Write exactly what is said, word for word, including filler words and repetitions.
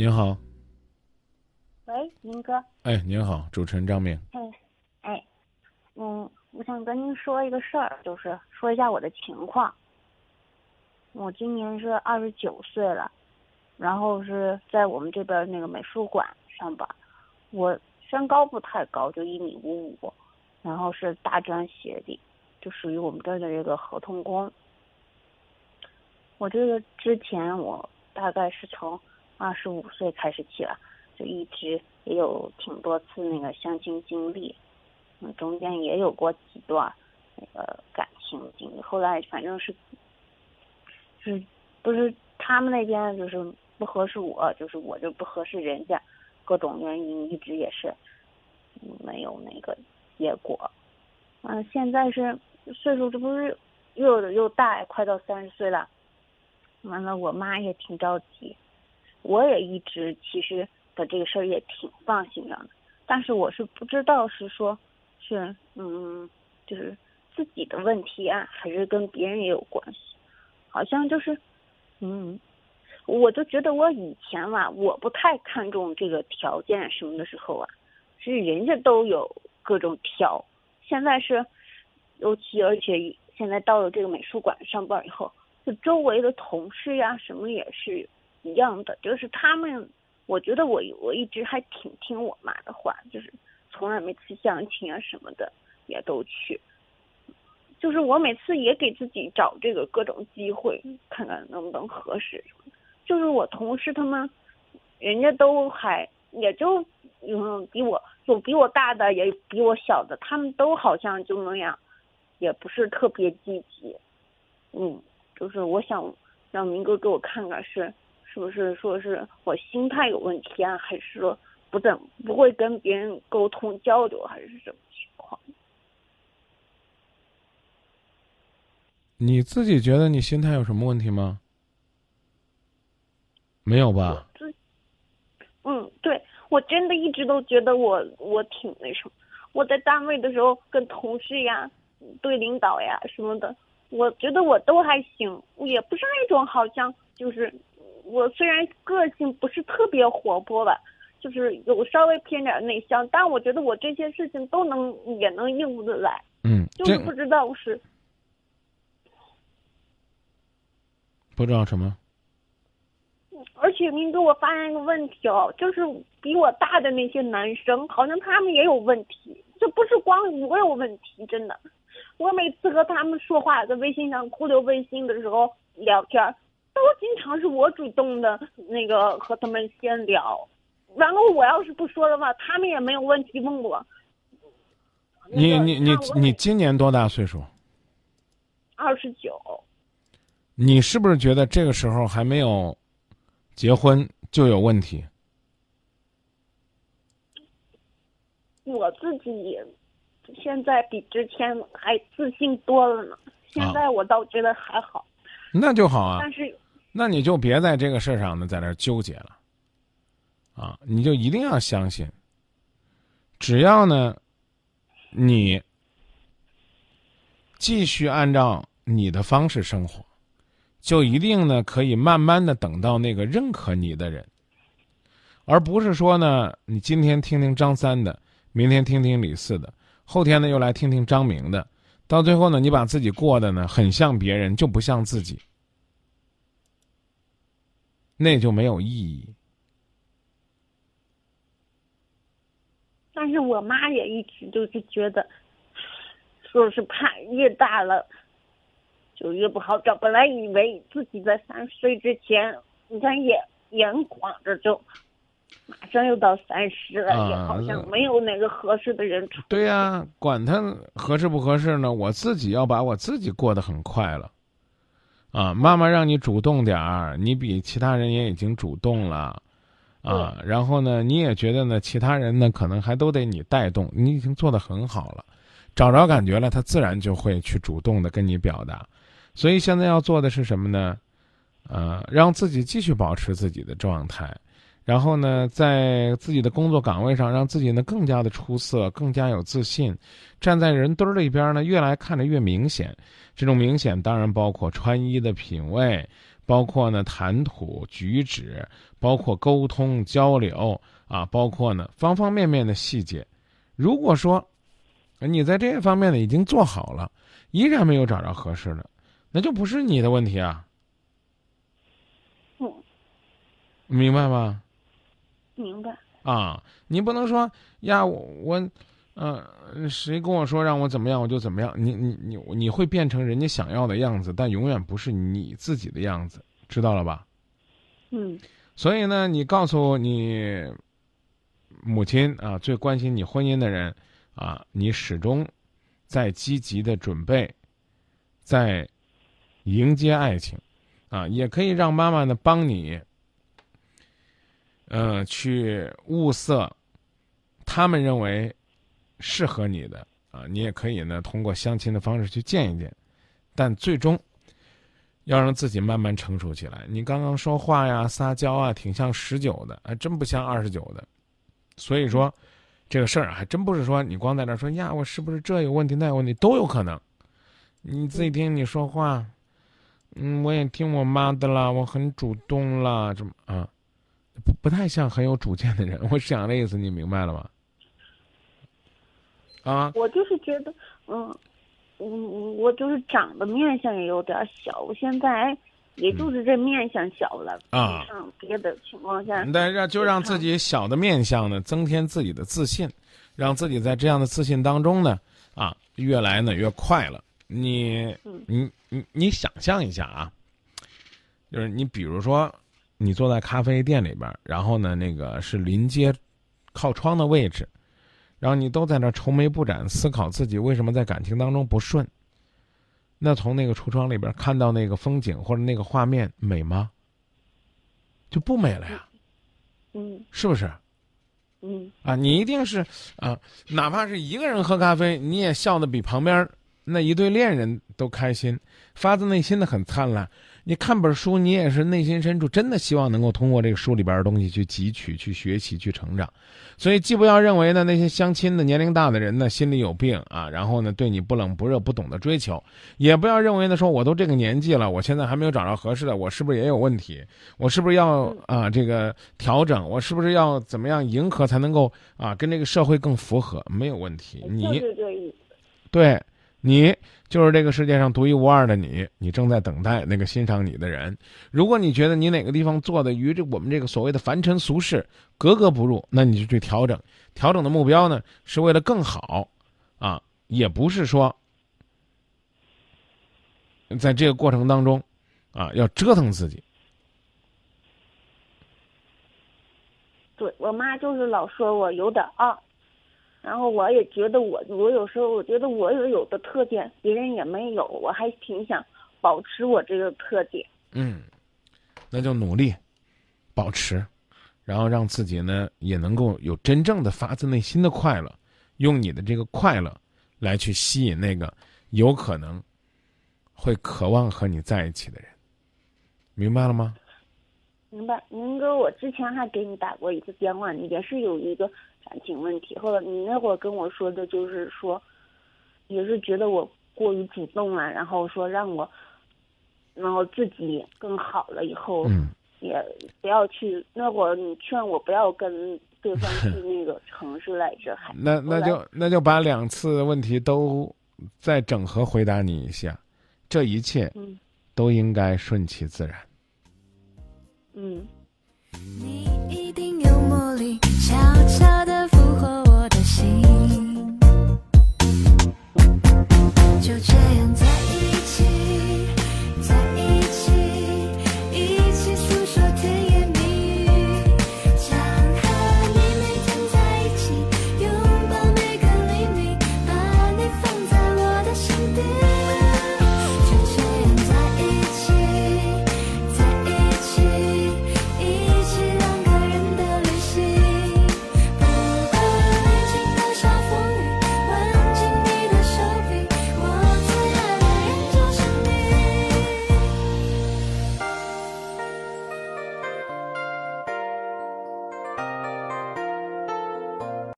您好。喂，明哥。哎，您好，主持人张明。哎，哎，嗯，我想跟您说一个事儿，就是说一下我的情况。我今年是二十九岁了，然后是在我们这边那个美术馆上班。我身高不太高，就一米五五，然后是大专学历，就属于我们这儿的这个合同工。我这个之前我大概是从二十五岁开始起了，就一直也有挺多次那个相亲经历，嗯，中间也有过几段那个感情经历，后来反正是，是不是他们那边就是不合适我，就是我就不合适人家，各种原因一直也是没有那个结果。嗯、呃，现在是岁数这不是又又大，快到三十岁了，完了我妈也挺着急，我也一直其实的这个事儿也挺放心的，但是我是不知道是说是嗯就是自己的问题啊，还是跟别人也有关系，好像就是嗯我就觉得我以前吧、啊、我不太看重这个条件什么的时候啊，是人家都有各种条，现在是尤其而且现在到了这个美术馆上班以后，就周围的同事呀、啊、什么也是一样的，就是他们我觉得我我一直还挺听我妈的话，就是从来每次相亲啊什么的也都去，就是我每次也给自己找这个各种机会看看能不能合适，就是我同事他们人家都还也就嗯比我有比我大的也比我小的，他们都好像就那样，也不是特别积极。嗯，就是我想让明哥给我看看是是不是说是我心态有问题啊，还是说不怎不会跟别人沟通交流，还是什么情况？你自己觉得你心态有什么问题吗？没有吧？嗯，对，我真的一直都觉得我我挺那什么，我在单位的时候跟同事呀、对领导呀什么的，我觉得我都还行，也不是那种好像就是。我虽然个性不是特别活泼吧，就是有稍微偏点内向，但我觉得我这些事情都能也能应付得来。嗯，就是不知道是不知道什么。而且您给我发现一个问题哦，就是比我大的那些男生，好像他们也有问题，这不是光我有问题，真的。我每次和他们说话，在微信上互留微信的时候聊天。都经常是我主动的那个和他们先聊，然后我要是不说的话，他们也没有问题问我。你你你你今年多大岁数？二十九。你是不是觉得这个时候还没有结婚就有问题？我自己现在比之前还自信多了呢，现在我倒觉得还好。啊，那就好啊，但是那你就别在这个事上呢在那纠结了啊，你就一定要相信，只要呢你继续按照你的方式生活，就一定呢可以慢慢的等到那个认可你的人，而不是说呢你今天听听张三的，明天听听李四的，后天呢又来听听张明的，到最后呢你把自己过得呢很像别人，就不像自己，那就没有意义。但是我妈也一直就是觉得说是怕越大了就越不好找，本来以为自己在三十岁之前，你看也眼光着就马上又到三十了，也好像没有哪个合适的人出。对呀、啊，管他合适不合适呢，我自己要把我自己过得很快了，啊，妈妈让你主动点儿，你比其他人也已经主动了，啊，然后呢，你也觉得呢，其他人呢可能还都得你带动，你已经做得很好了，找着感觉了，他自然就会去主动的跟你表达。所以现在要做的是什么呢？呃，让自己继续保持自己的状态。然后呢，在自己的工作岗位上，让自己呢更加的出色，更加有自信。站在人堆儿里边呢，越来看着越明显。这种明显当然包括穿衣的品味、包括呢谈吐、举止，包括沟通交流啊，包括呢方方面面的细节。如果说你在这方面呢已经做好了，依然没有找着合适的，那就不是你的问题啊。嗯，明白吗？明白。啊，你不能说呀，我我，呃，谁跟我说让我怎么样我就怎么样，你你你你会变成人家想要的样子，但永远不是你自己的样子，知道了吧？嗯。所以呢，你告诉你母亲啊，最关心你婚姻的人啊，你始终在积极的准备，在迎接爱情，啊，也可以让妈妈呢帮你。嗯、呃，去物色他们认为适合你的啊，你也可以呢通过相亲的方式去见一见，但最终要让自己慢慢成熟起来。你刚刚说话呀、撒娇啊，挺像十九的，还真不像二十九的。所以说，这个事儿还真不是说你光在那说呀，我是不是这有问题那有问题都有可能。你自己听你说话，嗯，我也听我妈的啦，我很主动啦，这么啊。不不太像很有主见的人，我想的意思你明白了吗？啊，我就是觉得，嗯，嗯，我就是长得面相也有点小，我现在也就是这面相小了、嗯、啊，上别的情况下，但是就让自己小的面相呢，增添自己的自信，让自己在这样的自信当中呢，啊，越来呢越快了。你、嗯、你你你想象一下啊，就是你比如说。你坐在咖啡店里边，然后呢那个是临街靠窗的位置，然后你都在那愁眉不展，思考自己为什么在感情当中不顺。那从那个橱窗里边看到那个风景或者那个画面美吗？就不美了呀。嗯，是不是？嗯，啊，你一定是啊，哪怕是一个人喝咖啡，你也笑得比旁边那一对恋人都开心，发自内心的很灿烂。你看本书，你也是内心深处真的希望能够通过这个书里边的东西去汲取、去学习、去成长。所以既不要认为呢那些相亲的年龄大的人呢心里有病啊，然后呢对你不冷不热、不懂得追求，也不要认为呢说我都这个年纪了，我现在还没有找到合适的，我是不是也有问题？我是不是要啊、呃、这个调整？我是不是要怎么样迎合才能够啊跟这个社会更符合？没有问题，你对。你就是这个世界上独一无二的你，你正在等待那个欣赏你的人。如果你觉得你哪个地方做的与这我们这个所谓的凡尘俗世格格不入，那你就去调整。调整的目标呢，是为了更好，啊，也不是说在这个过程当中，啊，要折腾自己。对，我妈就是老说我有点二。然后我也觉得我，我有时候我觉得我有有的特点，别人也没有，我还挺想保持我这个特点。嗯，那就努力保持，然后让自己呢也能够有真正的发自内心的快乐，用你的这个快乐来去吸引那个有可能会渴望和你在一起的人，明白了吗？明白，明哥，我之前还给你打过一次电话，你也是有一个感情问题。后来你那会儿跟我说的就是说，也是觉得我过于主动了，然后说让我，然后自己更好了以后，嗯、也不要去。那会儿你劝我不要跟对方去那个城市来着，还那那就那就把两次问题都再整合回答你一下，这一切都应该顺其自然。嗯。